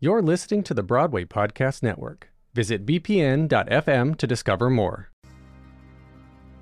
You're listening to the Broadway Podcast Network. Visit bpn.fm to discover more.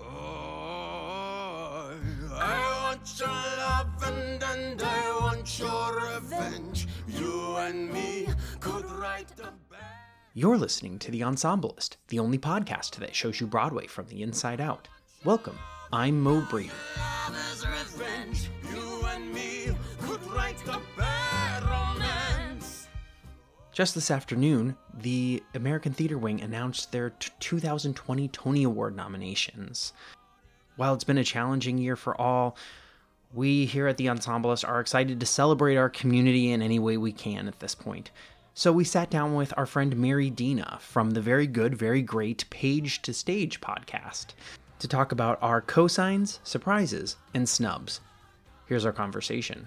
Oh, I want your love and I want your revenge. You and me could write the best. You're listening to The Ensemblist, the only podcast that shows you Broadway from the inside out. Welcome, I'm Mo Breen. Just this afternoon, the American Theatre Wing announced their 2020 Tony Award nominations. While it's been a challenging year for all, we here at The Ensemblist are excited to celebrate our community in any way we can at this point. So we sat down with our friend Mary Dina from the Very Good, Very Great Page to Stage podcast to talk about our cosigns, surprises, and snubs. Here's our conversation.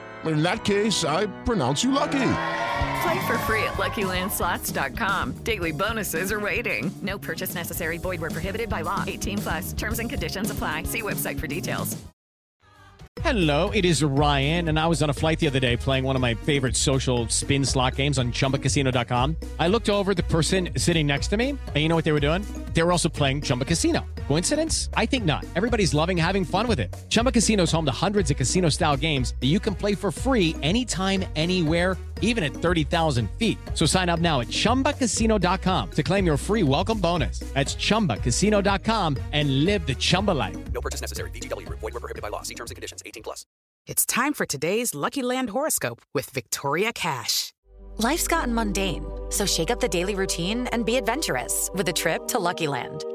In that case, I pronounce you lucky. Play for free at LuckyLandSlots.com. Daily bonuses are waiting. No purchase necessary. Void where prohibited by law. 18 plus. Terms and conditions apply. See website for details. Hello, it is Ryan, and I was on a flight the other day playing one of my favorite social spin slot games on ChumbaCasino.com. I looked over at the person sitting next to me, and you know what they were doing? They were also playing Chumba Casino. Coincidence? I think not. Everybody's loving having fun with it. Chumba Casino's home to hundreds of casino-style games that you can play for free anytime, anywhere, even at 30,000 feet. So sign up now at ChumbaCasino.com to claim your free welcome bonus. That's ChumbaCasino.com and live the Chumba life. No purchase necessary. VGW Group. Void where prohibited by law. See terms and conditions. 18 plus. It's time for today's Lucky Land horoscope with Victoria Cash. Life's gotten mundane, so shake up the daily routine and be adventurous with a trip to Lucky Land.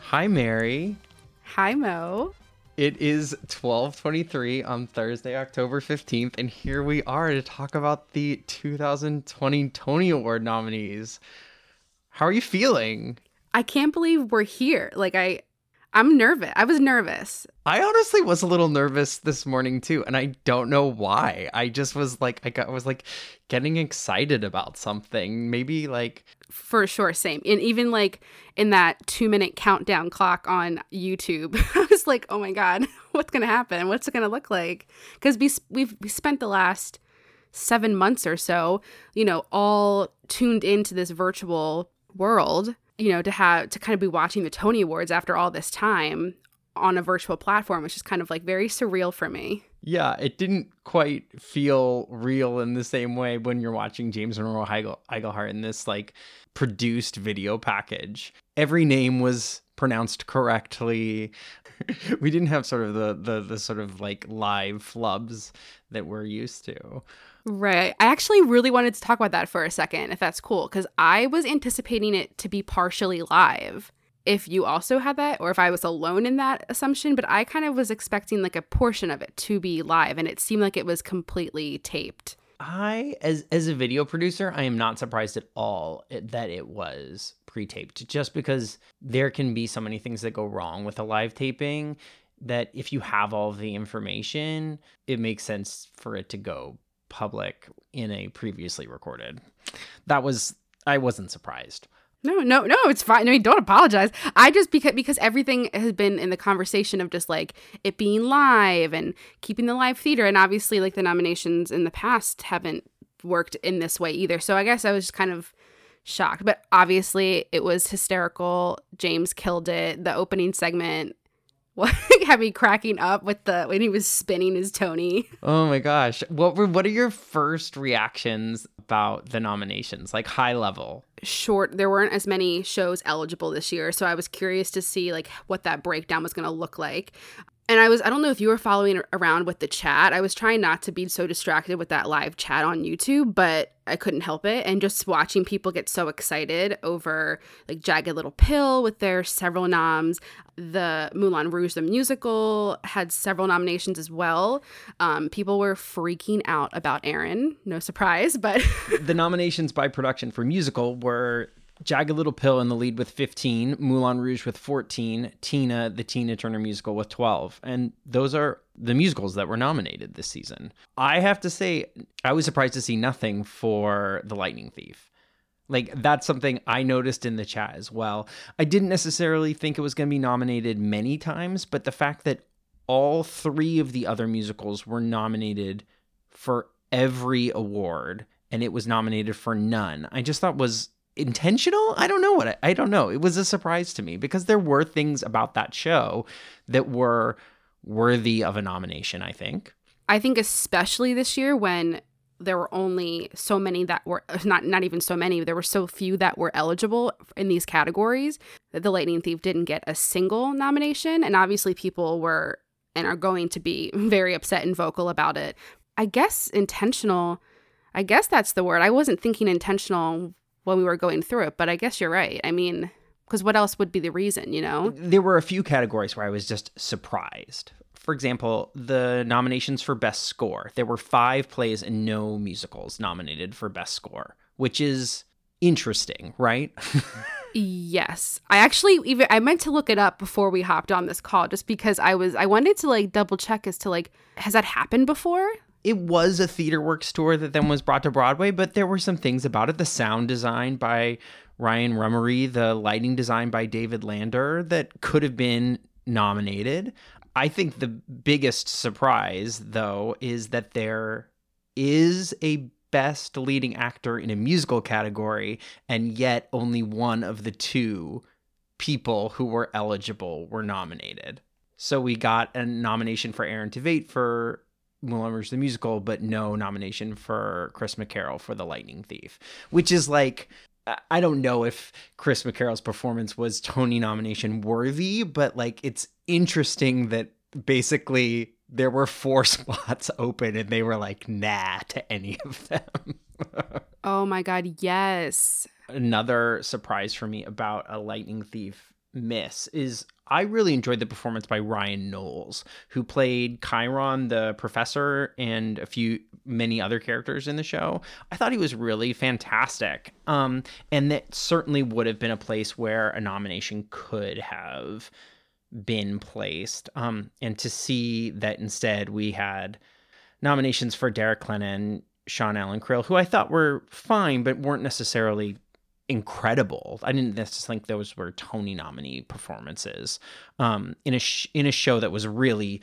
Hi, Mary. Hi, Mo. It is 12:23 on Thursday, October 15th, and here we are to talk about the 2020 Tony Award nominees. How are you feeling? I can't believe we're here. Like, I'm nervous. I was nervous. I honestly was a little nervous this morning, too, and I don't know why. I just was like, I was getting excited about something. Maybe like... For sure, same. And even like in that 2-minute countdown clock on YouTube, I was like, oh my God, what's going to happen? What's it going to look like? Because we spent the last 7 months or so, you know, all tuned into this virtual world, you know, to kind of be watching the Tony Awards after all this time on a virtual platform, which is kind of like very surreal for me. Yeah, it didn't quite feel real in the same way when you're watching James Monroe Iglehart in this like produced video package. Every name was pronounced correctly. We didn't have sort of the sort of like live flubs that we're used to. Right. I actually really wanted to talk about that for a second, if that's cool, because I was anticipating it to be partially live, if you also had that, or if I was alone in that assumption, but I kind of was expecting like a portion of it to be live, and it seemed like it was completely taped. I, as a video producer, I am not surprised at all that it was pre-taped, just because there can be so many things that go wrong with a live taping that if you have all the information, it makes sense for it to go public in a previously recorded. I wasn't surprised. No, it's fine. I mean, don't apologize. I just, because everything has been in the conversation of just like it being live and keeping the live theater. And obviously like the nominations in the past haven't worked in this way either. So I guess I was just kind of shocked, but obviously it was hysterical. James killed it. The opening segment had me cracking up with when he was spinning his Tony. Oh my gosh. What are your first reactions about the nominations, like high level? Short, there weren't as many shows eligible this year, so I was curious to see like what that breakdown was going to look like. And I don't know if you were following around with the chat. I was trying not to be so distracted with that live chat on YouTube, but I couldn't help it. And just watching people get so excited over like Jagged Little Pill with their several noms. The Moulin Rouge, the musical, had several nominations as well. People were freaking out about Aaron. No surprise, but... The nominations by production for musical were... Jagged Little Pill in the lead with 15, Moulin Rouge with 14, the Tina Turner musical with 12. And those are the musicals that were nominated this season. I have to say, I was surprised to see nothing for The Lightning Thief. Like, that's something I noticed in the chat as well. I didn't necessarily think it was going to be nominated many times, but the fact that all three of the other musicals were nominated for every award and it was nominated for none, I just thought was... intentional? I don't know. It was a surprise to me because there were things about that show that were worthy of a nomination, I think. I think especially this year when there were only so many that were not even so many, there were so few that were eligible in these categories that The Lightning Thief didn't get a single nomination. And obviously people were and are going to be very upset and vocal about it. I guess intentional. I guess that's the word. I wasn't thinking intentional when we were going through it, but I guess you're right. I mean, because what else would be the reason, you know? There were a few categories where I was just surprised. For example, the nominations for Best Score. There were 5 plays and no musicals nominated for Best Score, which is interesting, right? Yes. I meant to look it up before we hopped on this call just because I wanted to like double check as to like, has that happened before? It was a TheaterWorks tour that then was brought to Broadway, but there were some things about it. The sound design by Ryan Rummery, the lighting design by David Lander that could have been nominated. I think the biggest surprise, though, is that there is a Best Leading Actor in a Musical category, and yet only one of the 2 people who were eligible were nominated. So we got a nomination for Aaron Tveit for... Moulin Rouge the musical, but no nomination for Chris McCarrell for The Lightning Thief, which is like, I don't know if Chris McCarrell's performance was Tony nomination worthy, but like, it's interesting that basically there were 4 spots open and they were like, nah, to any of them. Oh my God, yes. Another surprise for me about a Lightning Thief miss is I really enjoyed the performance by Ryan Knowles, who played Chiron, the professor, and many other characters in the show. I thought he was really fantastic. And that certainly would have been a place where a nomination could have been placed. And to see that instead we had nominations for Derek Klena and Sean Allen Krill, who I thought were fine, but weren't necessarily incredible. I didn't necessarily think those were Tony nominee performances in a show that was really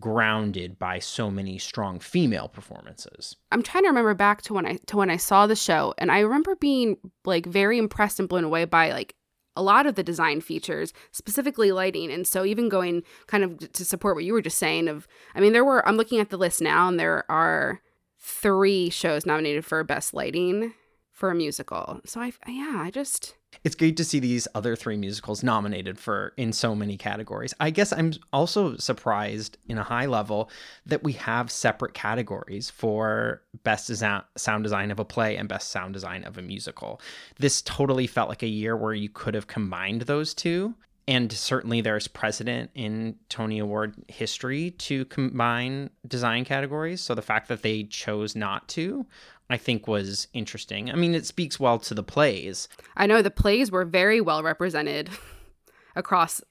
grounded by so many strong female performances. I'm trying to remember back to when I saw the show, and I remember being like very impressed and blown away by like a lot of the design features, specifically lighting. And so even going kind of to support what you were just saying of, I mean, I'm looking at the list now, and there are 3 shows nominated for Best Lighting for a musical. So it's great to see these other 3 musicals nominated for in so many categories. I guess I'm also surprised in a high level that we have separate categories for best sound design of a play and best sound design of a musical. This totally felt like a year where you could have combined those 2. And certainly there's precedent in Tony Award history to combine design categories. So the fact that they chose not to, I think, was interesting. I mean, it speaks well to the plays. I know the plays were very well represented across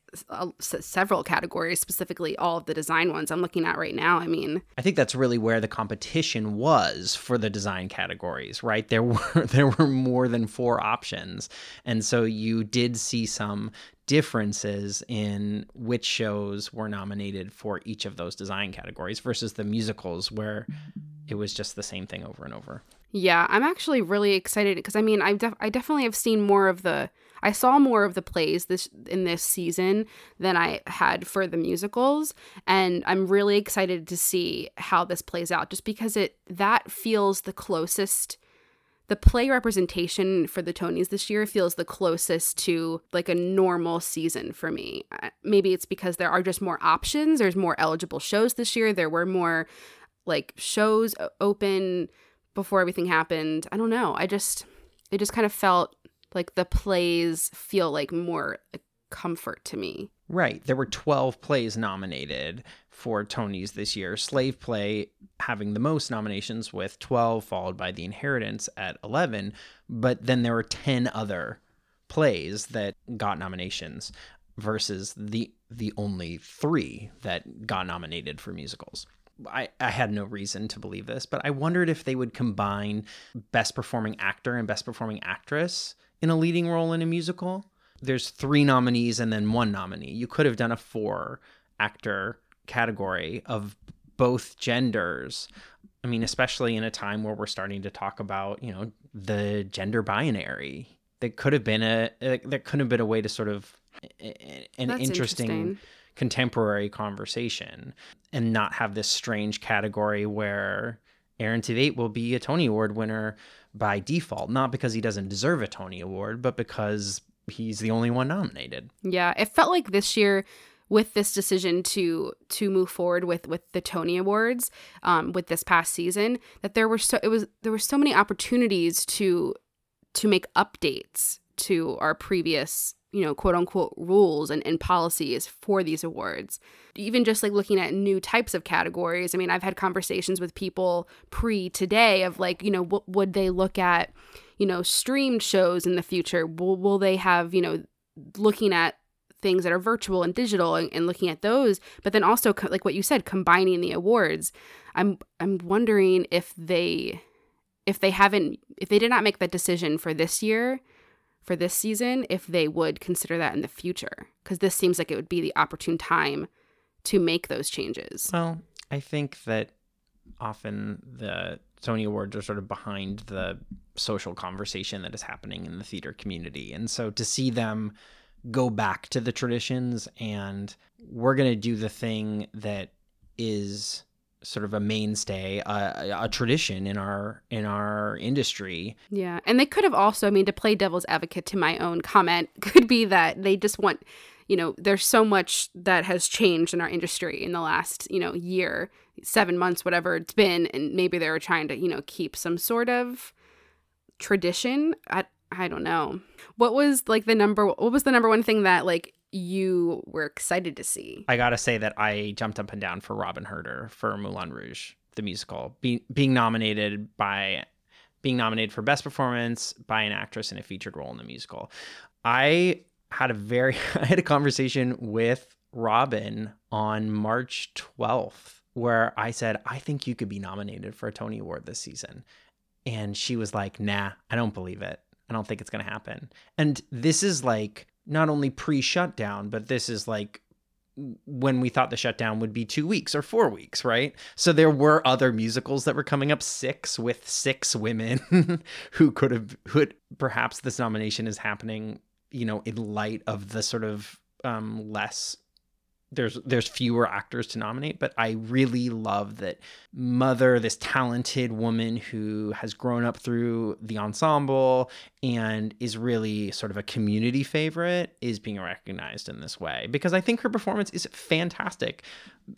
several categories, specifically all of the design ones I'm looking at right now. I mean, I think that's really where the competition was for the design categories, right? There were more than four options. And so you did see some differences in which shows were nominated for each of those design categories versus the musicals where it was just the same thing over and over. Yeah, I'm actually really excited because, I mean, I definitely have seen more of the – I saw more of the plays in this season than I had for the musicals, and I'm really excited to see how this plays out just because that feels the closest – the play representation for the Tonys this year feels the closest to like a normal season for me. Maybe it's because there are just more options. There's more eligible shows this year. There were more like shows open before everything happened. I don't know. It just kind of felt like the plays feel like more comfort to me. Right. There were 12 plays nominated for Tonys this year. Slave Play having the most nominations with 12, followed by The Inheritance at 11. But then there were 10 other plays that got nominations versus the only three that got nominated for musicals. I had no reason to believe this, but I wondered if they would combine Best Performing Actor and Best Performing Actress in a leading role in a musical. There's three nominees and then one nominee. You could have done a four-actor category of both genders. I mean, especially in a time where we're starting to talk about, you know, the gender binary. There could have been a way to sort of an interesting contemporary conversation and not have this strange category where Aaron Tveit will be a Tony Award winner by default, not because he doesn't deserve a Tony Award, but because he's the only one nominated. Yeah, it felt like this year with this decision to move forward with the Tony Awards with this past season that there were so many opportunities to make updates to our previous, you know, quote unquote rules and policies for these awards. Even just like looking at new types of categories. I mean, I've had conversations with people today of like, you know, what would they look at, you know, streamed shows in the future? Will they have, you know, looking at things that are virtual and digital and looking at those, but then also like what you said, combining the awards. I'm wondering if they did not make that decision for this year, for this season, if they would consider that in the future, because this seems like it would be the opportune time to make those changes. Well, I think that often the Tony Awards are sort of behind the social conversation that is happening in the theater community. And so to see them go back to the traditions and we're going to do the thing that is sort of a mainstay, a tradition in our industry. Yeah. And they could have also, I mean, to play devil's advocate to my own comment, could be that they just want, you know, there's so much that has changed in our industry in the last, you know, year, 7 months, whatever it's been. And maybe they were trying to, you know, keep some sort of tradition. I don't know. What was the number one thing that like you were excited to see? I got to say that I jumped up and down for Robin Herder for Moulin Rouge, the musical, being nominated for best performance by an actress in a featured role in the musical. I had a conversation with Robin on March 12th where I said, I think you could be nominated for a Tony Award this season. And she was like, nah, I don't believe it. I don't think it's going to happen. And this is like not only pre-shutdown, but this is like when we thought the shutdown would be 2 weeks or 4 weeks, right? So there were other musicals that were coming up, with six women who perhaps this nomination is happening, you know, in light of the sort of there's fewer actors to nominate, but I really love that Mother, this talented woman who has grown up through the ensemble and is really sort of a community favorite, is being recognized in this way because I think her performance is fantastic.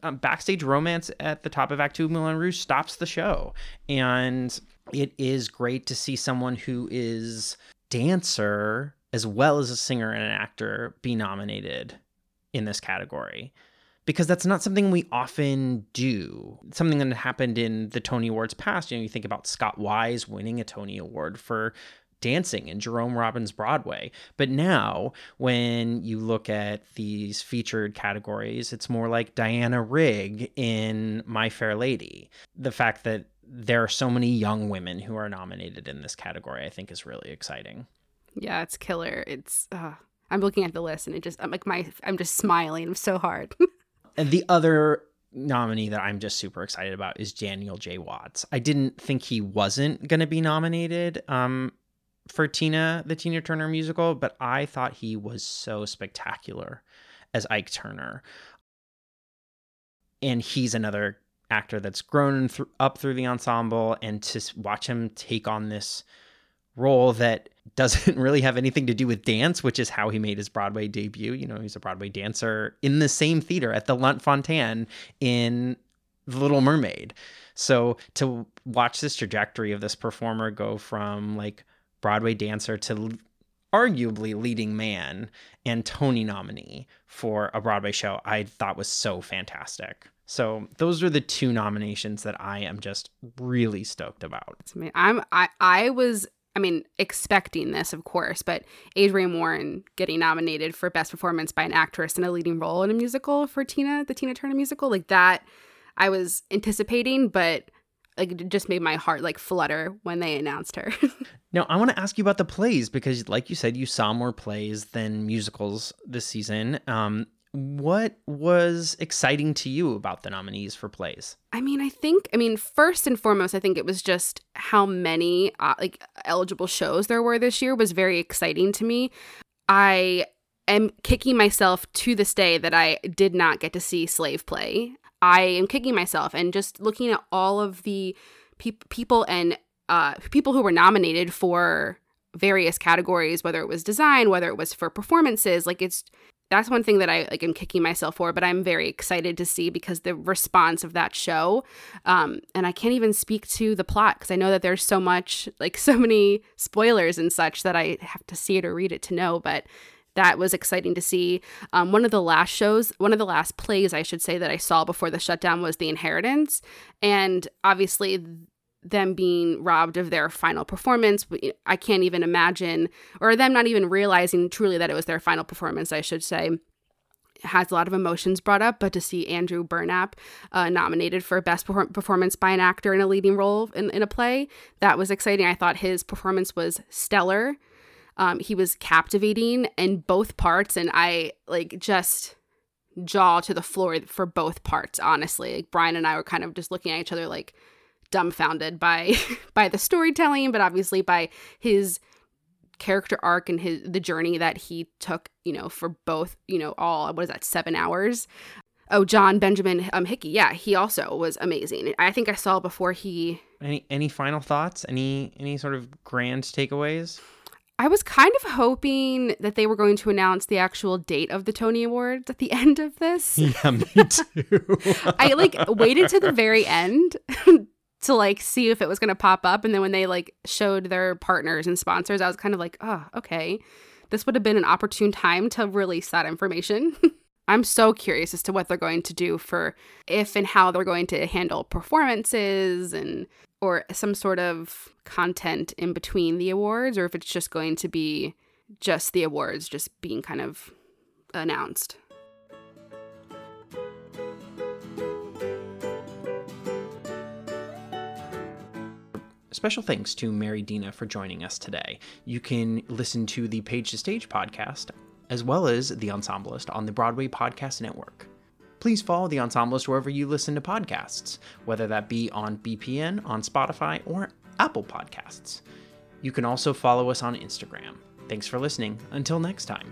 Backstage romance at the top of Act 2 of Moulin Rouge stops the show, and it is great to see someone who is dancer as well as a singer and an actor be nominated in this category, because that's not something we often do. It's something that happened in the Tony Awards past. You know, you think about Scott Wise winning a Tony Award for dancing in Jerome Robbins' Broadway. But now when you look at these featured categories, it's more like Diana Rigg in My Fair Lady. The fact that there are so many young women who are nominated in this category, I think, is really exciting. Yeah, it's killer. It's I'm looking at the list and it just, I'm just smiling so hard. And the other nominee that I'm just super excited about is Daniel J. Watts. I didn't think he wasn't going to be nominated for the Tina Turner musical, but I thought he was so spectacular as Ike Turner. And he's another actor that's grown up through the ensemble, and to watch him take on this role that doesn't really have anything to do with dance, which is how he made his Broadway debut. You know, he's a Broadway dancer in the same theater at the Lunt-Fontanne in The Little Mermaid. So to watch this trajectory of this performer go from like Broadway dancer to arguably leading man and Tony nominee for a Broadway show, I thought was so fantastic. So those are the two nominations that I am just really stoked about. I was expecting this, of course, but Adrienne Warren getting nominated for Best Performance by an Actress in a Leading Role in a Musical for the Tina Turner musical, like that I was anticipating, but like it just made my heart like flutter when they announced her. Now, I want to ask you about the plays, because like you said, you saw more plays than musicals this season. What was exciting to you about the nominees for plays? First and foremost, I think it was just how many eligible shows there were this year was very exciting to me. I am kicking myself to this day that I did not get to see Slave Play. I am kicking myself, and just looking at all of the people and people who were nominated for various categories, whether it was design, whether it was for performances, that's one thing that I am kicking myself for, but I'm very excited to see because the response of that show, and I can't even speak to the plot because I know that there's so much, so many spoilers and such that I have to see it or read it to know, but that was exciting to see. One of the last plays, I should say, that I saw before the shutdown was The Inheritance, and obviously them being robbed of their final performance. I can't even imagine, or them not even realizing truly that it was their final performance, I should say. It has a lot of emotions brought up, but to see Andrew Burnap nominated for Best Performance by an Actor in a Leading Role in a Play, that was exciting. I thought his performance was stellar. He was captivating in both parts, and I just jaw to the floor for both parts, honestly. Brian and I were kind of just looking at each other dumbfounded by the storytelling, but obviously by his character arc and the journey that he took, for both, all, 7 hours. Oh, John Benjamin Hickey. Yeah, he also was amazing. I think I saw before he... Any final thoughts? Any sort of grand takeaways? I was kind of hoping that they were going to announce the actual date of the Tony Awards at the end of this. Yeah, me too. I waited to the very end to see if it was going to pop up, and then when they showed their partners and sponsors, I was kind of oh, okay, this would have been an opportune time to release that information. I'm so curious as to what they're going to do for if and how they're going to handle performances or some sort of content in between the awards, or if it's just going to be just the awards just being kind of announced. Special thanks to Mary Dina for joining us today. You can listen to the Page to Stage podcast, as well as The Ensemblist, on the Broadway Podcast Network. Please follow The Ensemblist wherever you listen to podcasts, whether that be on BPN, on Spotify, or Apple Podcasts. You can also follow us on Instagram. Thanks for listening. Until next time.